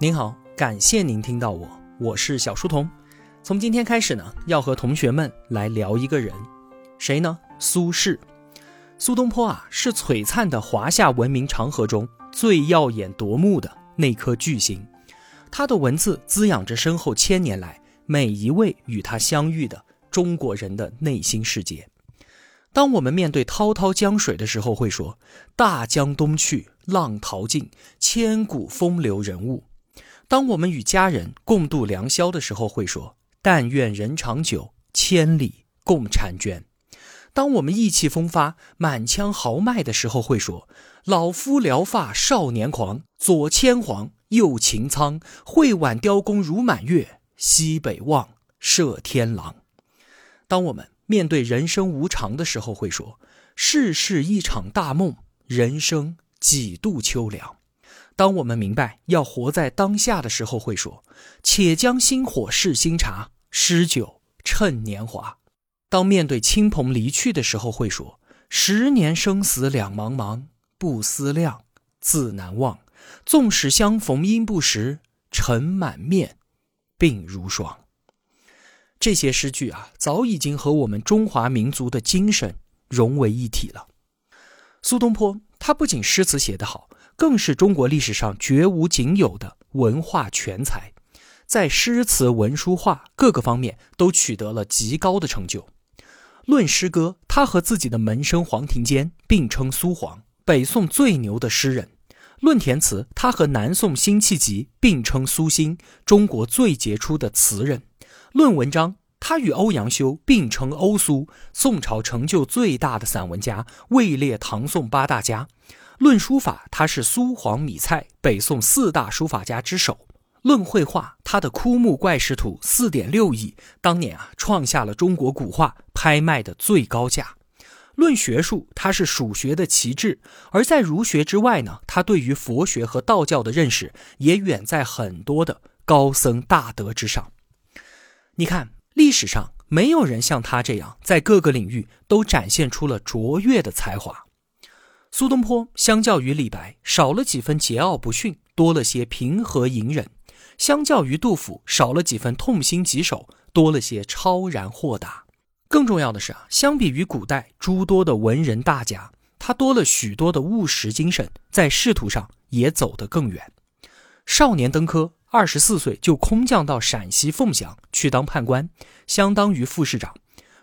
您好，感谢您听到我是小书童。从今天开始呢，要和同学们来聊一个人，谁呢？苏轼。苏东坡啊，是璀璨的华夏文明长河中最耀眼夺目的那颗巨星。他的文字滋养着身后千年来每一位与他相遇的中国人的内心世界。当我们面对滔滔江水的时候，会说大江东去，浪淘尽，千古风流人物。当我们与家人共度良宵的时候，会说但愿人长久，千里共婵娟。当我们意气风发，满腔豪迈的时候，会说老夫聊发少年狂，左牵黄，右擎苍，会挽雕弓如满月，西北望，射天狼。当我们面对人生无常的时候，会说世事一场大梦，人生几度秋凉。当我们明白要活在当下的时候，会说且将新火试新茶，诗酒趁年华。当面对亲朋离去的时候，会说十年生死两茫茫，不思量，自难忘，纵使相逢应不识，尘满面，鬓如霜。这些诗句啊，早已经和我们中华民族的精神融为一体了。苏东坡他不仅诗词写得好，更是中国历史上绝无仅有的文化全才，在诗词文书画各个方面都取得了极高的成就。论诗歌，他和自己的门生黄庭坚并称苏黄，北宋最牛的诗人。论填词，他和南宋辛弃疾并称苏辛，中国最杰出的词人。论文章，他与欧阳修并称欧苏，宋朝成就最大的散文家，位列唐宋八大家。论书法，他是苏黄米蔡，北宋4大书法家之首。论绘画，他的枯木怪石图 4.6 亿，当年啊创下了中国古画拍卖的最高价。论学术，他是儒学的旗帜，而在儒学之外呢，他对于佛学和道教的认识也远在很多的高僧大德之上。你看，历史上没有人像他这样在各个领域都展现出了卓越的才华。苏东坡相较于李白少了几分桀骜不驯，多了些平和隐忍；相较于杜甫少了几分痛心疾首，多了些超然豁达。更重要的是啊，相比于古代诸多的文人大家，他多了许多的务实精神，在仕途上也走得更远。少年登科，24岁就空降到陕西凤翔去当判官，相当于副市长。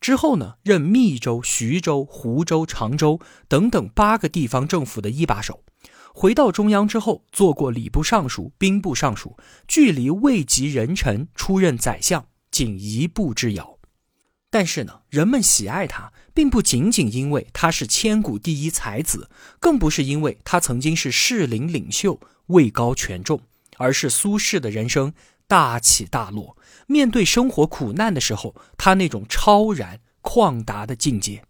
之后呢，任密州、徐州、湖州、常州等等8个地方政府的一把手。回到中央之后，做过礼部尚书、兵部尚书，距离位极人臣出任宰相仅一步之遥。但是呢，人们喜爱他，并不仅仅因为他是千古第一才子，更不是因为他曾经是士林领袖，位高权重，而是苏轼的人生大起大落，面对生活苦难的时候，他那种超然旷达的境界。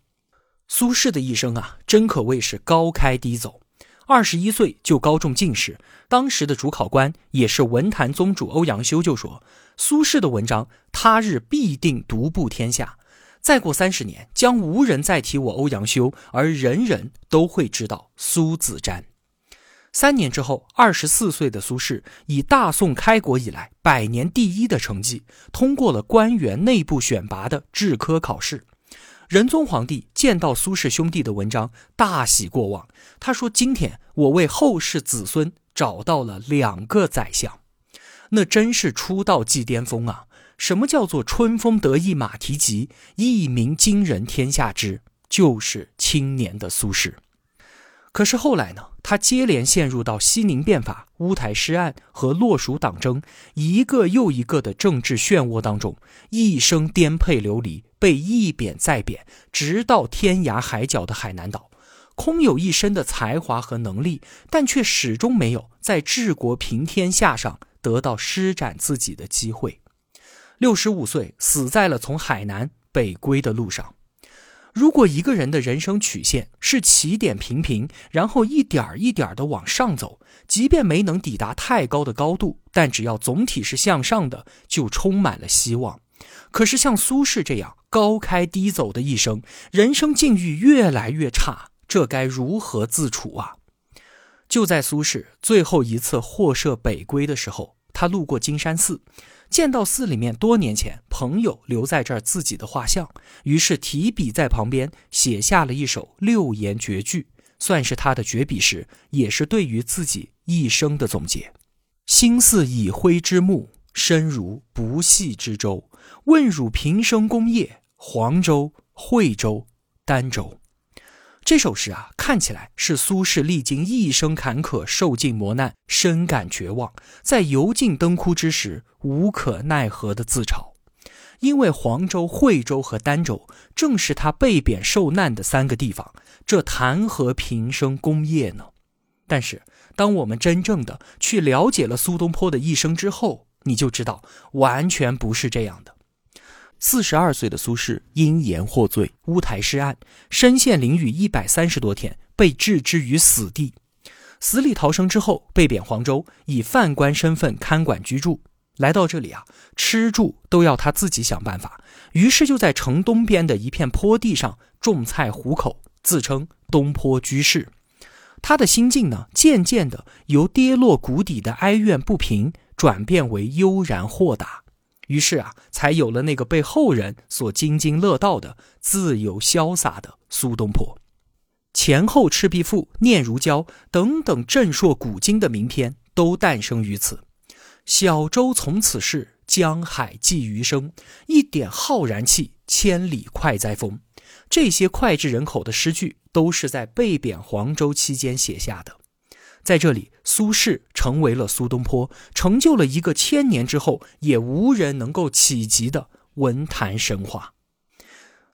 苏轼的一生啊，真可谓是高开低走。21岁就高中进士，当时的主考官也是文坛宗主欧阳修就说，苏轼的文章他日必定独步天下，再过30年将无人再提我欧阳修，而人人都会知道苏子瞻。3年之后，24岁的苏轼以大宋开国以来100年第一的成绩，通过了官员内部选拔的制科考试。仁宗皇帝见到苏轼兄弟的文章大喜过望，他说，今天我为后世子孙找到了2个宰相。那真是出道即巅峰啊！什么叫做春风得意马蹄疾，一鸣惊人天下知，就是青年的苏轼。可是后来呢，他接连陷入到熙宁变法、乌台诗案和洛蜀党争一个又一个的政治漩涡当中，一生颠沛流离，被一贬再贬，直到天涯海角的海南岛。空有一身的才华和能力，但却始终没有在治国平天下上得到施展自己的机会。65岁死在了从海南北归的路上。如果一个人的人生曲线是起点平平，然后一点一点的往上走，即便没能抵达太高的高度，但只要总体是向上的，就充满了希望。可是像苏轼这样高开低走的一生，人生境遇越来越差，这该如何自处啊？就在苏轼最后一次获赦北归的时候，他路过金山寺，见到寺里面多年前朋友留在这儿自己的画像，于是提笔在旁边写下了一首六言绝句，算是他的绝笔时，也是对于自己一生的总结。心似已灰之木，身如不系之舟，问汝平生功业，黄州、惠州、儋州。这首诗啊，看起来是苏轼历经一生坎坷，受尽磨难，深感绝望，在油尽灯枯之时无可奈何的自嘲。因为黄州、惠州和儋州正是他被贬受难的三个地方，这谈何平生功业呢？但是当我们真正的去了解了苏东坡的一生之后，你就知道完全不是这样的。42岁的苏轼因盐获罪，乌台诗案，身陷囹圄130多天，被置之于死地。死里逃生之后，被贬黄州，以犯官身份看管居住。来到这里啊，吃住都要他自己想办法，于是就在城东边的一片坡地上种菜糊口，自称东坡居士。他的心境呢，渐渐的由跌落谷底的哀怨不平，转变为悠然豁达。于是啊，才有了那个被后人所津津乐道的自由潇洒的苏东坡。前后赤壁赋、念如胶等等震烁古今的名篇都诞生于此。小舟从此逝，江海寄余生，一点浩然气，千里快哉风。这些脍炙人口的诗句都是在被贬黄州期间写下的。在这里，苏轼成为了苏东坡，成就了一个千年之后也无人能够企及的文坛神话。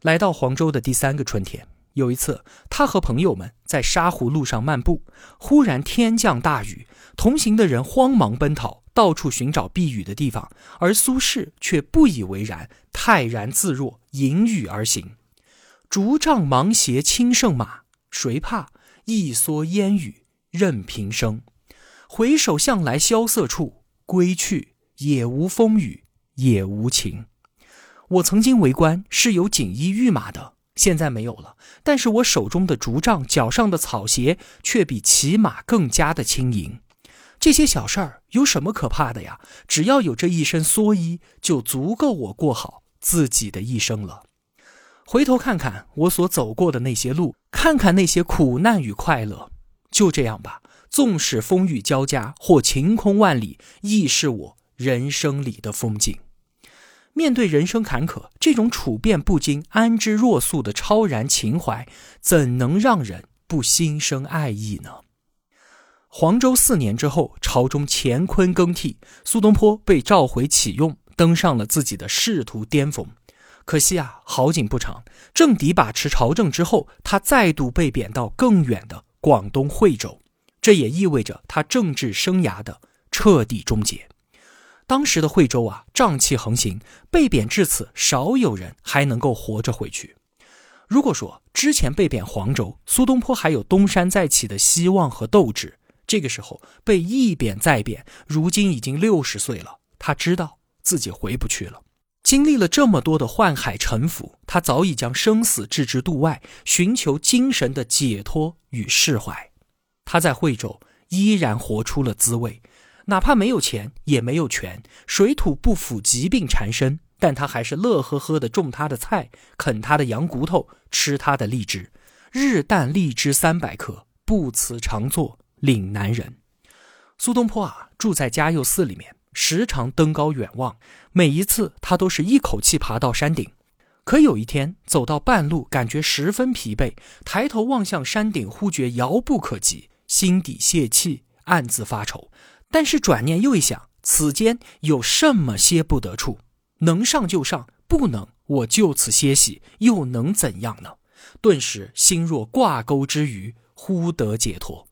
来到黄州的第三个春天，有一次他和朋友们在沙湖路上漫步，忽然天降大雨，同行的人慌忙奔逃，到处寻找避雨的地方，而苏轼却不以为然，泰然自若，迎雨而行。竹杖芒鞋轻胜马，谁怕？一蓑烟雨任平生。回首向来萧瑟处，归去也无风雨也无晴。我曾经为官是有锦衣玉马的，现在没有了，但是我手中的竹杖，脚上的草鞋却比骑马更加的轻盈。这些小事儿有什么可怕的呀？只要有这一身蓑衣，就足够我过好自己的一生了。回头看看我所走过的那些路，看看那些苦难与快乐，就这样吧，纵使风雨交加或晴空万里，亦是我人生里的风景。面对人生坎坷，这种处变不惊、安之若素的超然情怀，怎能让人不心生爱意呢？黄州4年之后，朝中乾坤更替，苏东坡被召回启用，登上了自己的仕途巅峰。可惜啊，好景不长，政敌把持朝政之后，他再度被贬到更远的广东惠州，这也意味着他政治生涯的彻底终结。当时的惠州啊，瘴气横行，被贬至此，少有人还能够活着回去。如果说之前被贬黄州，苏东坡还有东山再起的希望和斗志，这个时候被一贬再贬，如今已经60岁了，他知道自己回不去了。经历了这么多的宦海沉浮，他早已将生死置之度外，寻求精神的解脱与释怀。他在惠州依然活出了滋味，哪怕没有钱也没有权，水土不服，疾病缠身，但他还是乐呵呵地种他的菜，啃他的羊骨头，吃他的荔枝，日啖荔枝300颗，不辞长作岭南人。苏东坡啊，住在嘉佑寺里面，时常登高远望，每一次他都是一口气爬到山顶。可有一天走到半路，感觉十分疲惫，抬头望向山顶，忽觉遥不可及，心底泄气，暗自发愁。但是转念又一想，此间有什么歇不得处？能上就上，不能我就此歇息，又能怎样呢？顿时心若挂钩之鱼，忽得解脱。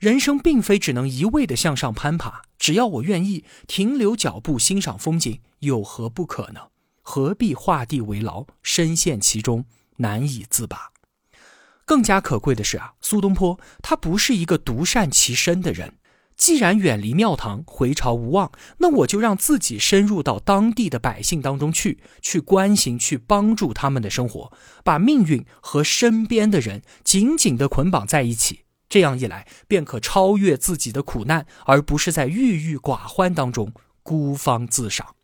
人生并非只能一味地向上攀爬，只要我愿意停留脚步，欣赏风景，有何不可呢？何必画地为牢，深陷其中，难以自拔。更加可贵的是啊，苏东坡他不是一个独善其身的人。既然远离庙堂，回朝无望，那我就让自己深入到当地的百姓当中去关心，去帮助他们的生活，把命运和身边的人紧紧地捆绑在一起，这样一来便可超越自己的苦难，而不是在郁郁寡欢当中孤芳自赏。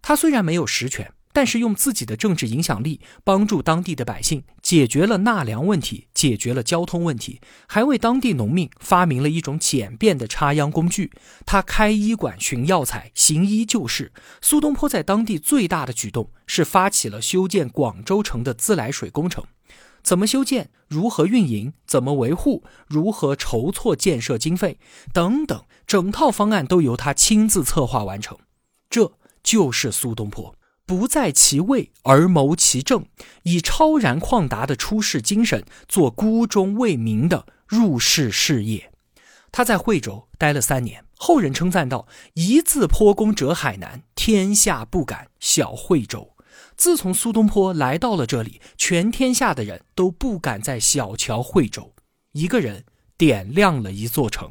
他虽然没有实权，但是用自己的政治影响力帮助当地的百姓解决了纳粮问题，解决了交通问题，还为当地农民发明了一种简便的插秧工具。他开医馆、寻药材、行医救世。苏东坡在当地最大的举动是发起了修建广州城的自来水工程。怎么修建，如何运营，怎么维护，如何筹措建设经费等等，整套方案都由他亲自策划完成。这就是苏东坡，不在其位而谋其政，以超然旷达的出世精神做孤忠为民的入世事业。他在惠州待了3年，后人称赞道：“一字坡公者海南，天下不敢小惠州。”自从苏东坡来到了这里，全天下的人都不敢再小瞧惠州，一个人点亮了一座城。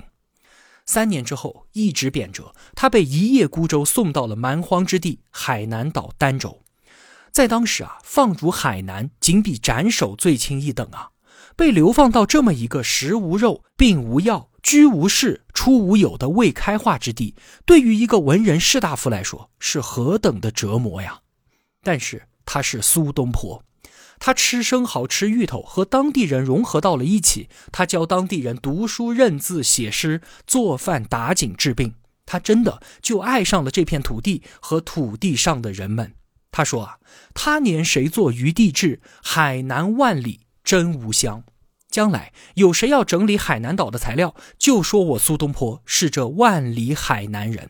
3年之后一直贬谪，他被一叶孤舟送到了蛮荒之地海南岛儋州。在当时啊，放逐海南仅比斩首最轻一等啊，被流放到这么一个食无肉、病无药、居无室、出无友的未开化之地，对于一个文人士大夫来说是何等的折磨呀。但是他是苏东坡，他吃生蚝、吃芋头，和当地人融合到了一起。他教当地人读书、认字、写诗、做饭、打井、治病。他真的就爱上了这片土地和土地上的人们。他说啊：“他年谁作于地志？海南万里真无乡。”将来有谁要整理海南岛的材料，就说我苏东坡是这万里海南人。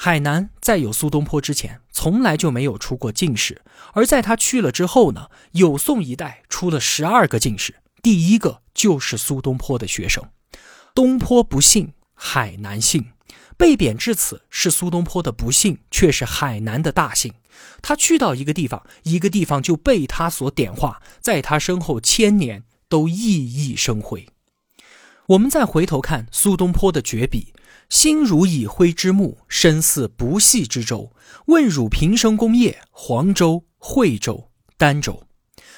海南在有苏东坡之前从来就没有出过进士，而在他去了之后呢，有宋一代出了12个进士，第一个就是苏东坡的学生。东坡不幸，海南幸，被贬至此是苏东坡的不幸，却是海南的大幸。他去到一个地方，一个地方就被他所点化，在他身后1000年都熠熠生辉。我们再回头看苏东坡的绝笔：心如已灰之木，身似不系之舟。问汝平生功业，黄州、惠州、儋州。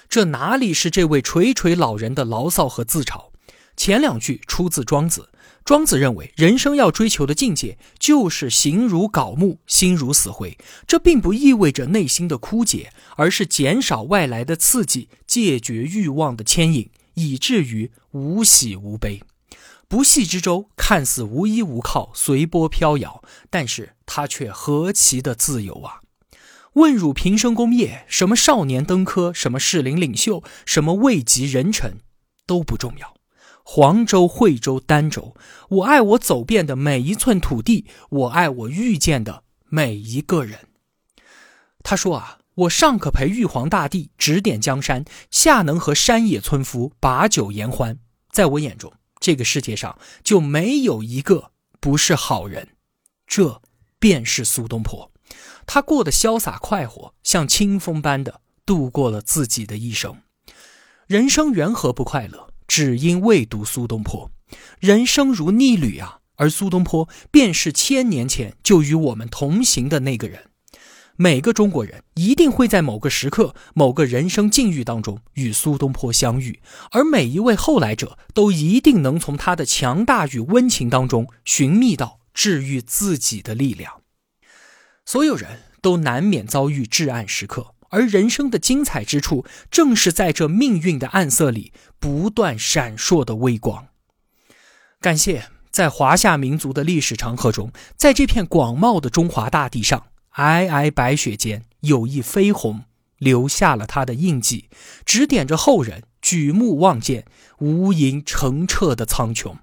这哪里是这位垂垂老人的牢骚和自嘲？前两句出自庄子。庄子认为人生要追求的境界就是形如槁木，心如死灰。这并不意味着内心的枯竭，而是减少外来的刺激，戒绝欲望的牵引，以至于无喜无悲。不系之舟看似无依无靠，随波飘摇，但是它却何其的自由啊！问汝平生功业，什么少年登科，什么士林领袖，什么位极人臣，都不重要。黄州、惠州、儋州，我爱我走遍的每一寸土地，我爱我遇见的每一个人。他说啊，我上可陪玉皇大帝指点江山，下能和山野村夫把酒言欢。在我眼中，这个世界上就没有一个不是好人，这便是苏东坡。他过得潇洒快活，像清风般的度过了自己的一生。人生缘何不快乐，只因未读苏东坡。人生如逆旅啊，而苏东坡便是1000年前就与我们同行的那个人。每个中国人一定会在某个时刻、某个人生境遇当中与苏东坡相遇，而每一位后来者都一定能从他的强大与温情当中寻觅到治愈自己的力量。所有人都难免遭遇至暗时刻，而人生的精彩之处正是在这命运的暗色里不断闪烁的微光。感谢在华夏民族的历史长河中，在这片广袤的中华大地上，皑皑白雪间有一绯红，留下了他的印记，指点着后人举目望见无垠澄澈的苍穹。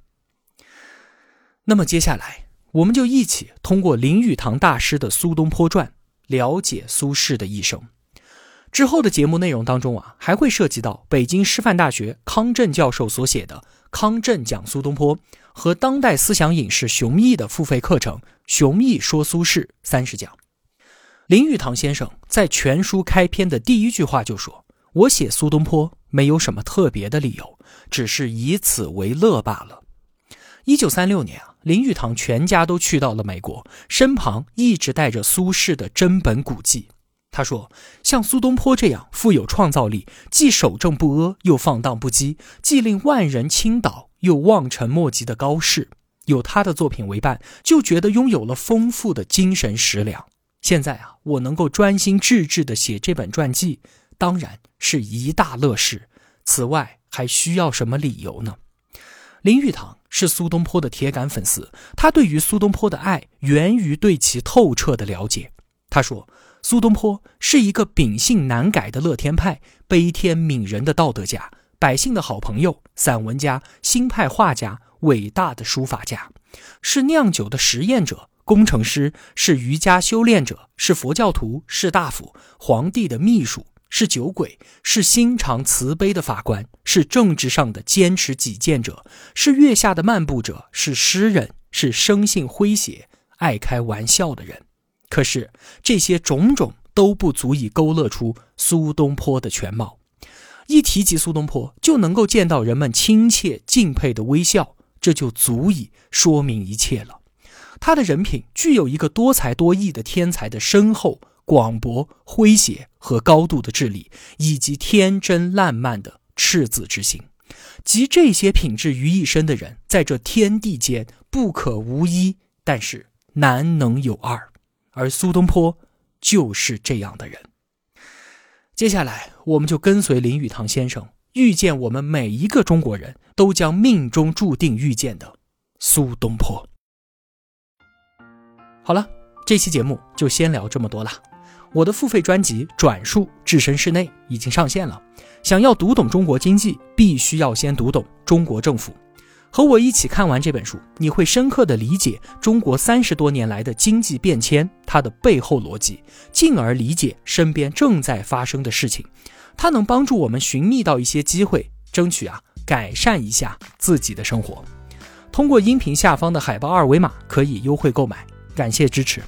那么接下来我们就一起通过林语堂大师的苏东坡传了解苏轼的一生。之后的节目内容当中啊，还会涉及到北京师范大学康震教授所写的康震讲苏东坡和当代思想隐士熊毅的付费课程熊毅说苏轼30讲。林语堂先生在全书开篇的第一句话就说：我写苏东坡没有什么特别的理由，只是以此为乐罢了。1936年啊，林语堂全家都去到了美国，身旁一直带着苏轼的真本古籍。他说，像苏东坡这样富有创造力，既守正不阿又放荡不羁，既令万人倾倒，又望尘莫及的高适，有他的作品为伴，就觉得拥有了丰富的精神食粮。现在啊，我能够专心致志地写这本传记，当然是一大乐事。此外还需要什么理由呢？林语堂是苏东坡的铁杆粉丝，他对于苏东坡的爱源于对其透彻的了解。他说，苏东坡是一个秉性难改的乐天派，悲天悯人的道德家，百姓的好朋友，散文家，新派画家，伟大的书法家，是酿酒的实验者，工程师，是瑜伽修炼者，是佛教徒，士大夫，皇帝的秘书，是酒鬼，是心肠慈悲的法官，是政治上的坚持己见者，是月下的漫步者，是诗人，是生性诙谐爱开玩笑的人。可是这些种种都不足以勾勒出苏东坡的全貌。一提及苏东坡，就能够见到人们亲切敬佩的微笑，这就足以说明一切了。他的人品具有一个多才多艺的天才的深厚、广博、诙谐和高度的智力，以及天真烂漫的赤子之心，集这些品质于一身的人，在这天地间不可无一，但是难能有二。而苏东坡就是这样的人。接下来我们就跟随林语堂先生，遇见我们每一个中国人都将命中注定遇见的苏东坡。好了，这期节目就先聊这么多了。我的付费专辑《转述置身事内》已经上线了，想要读懂中国经济，必须要先读懂中国政府。和我一起看完这本书，你会深刻地理解中国30多年来的经济变迁，它的背后逻辑，进而理解身边正在发生的事情。它能帮助我们寻觅到一些机会，争取改善一下自己的生活。通过音频下方的海报二维码可以优惠购买，感谢支持。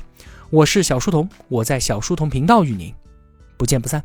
我是小书童，我在小书童频道与您不见不散。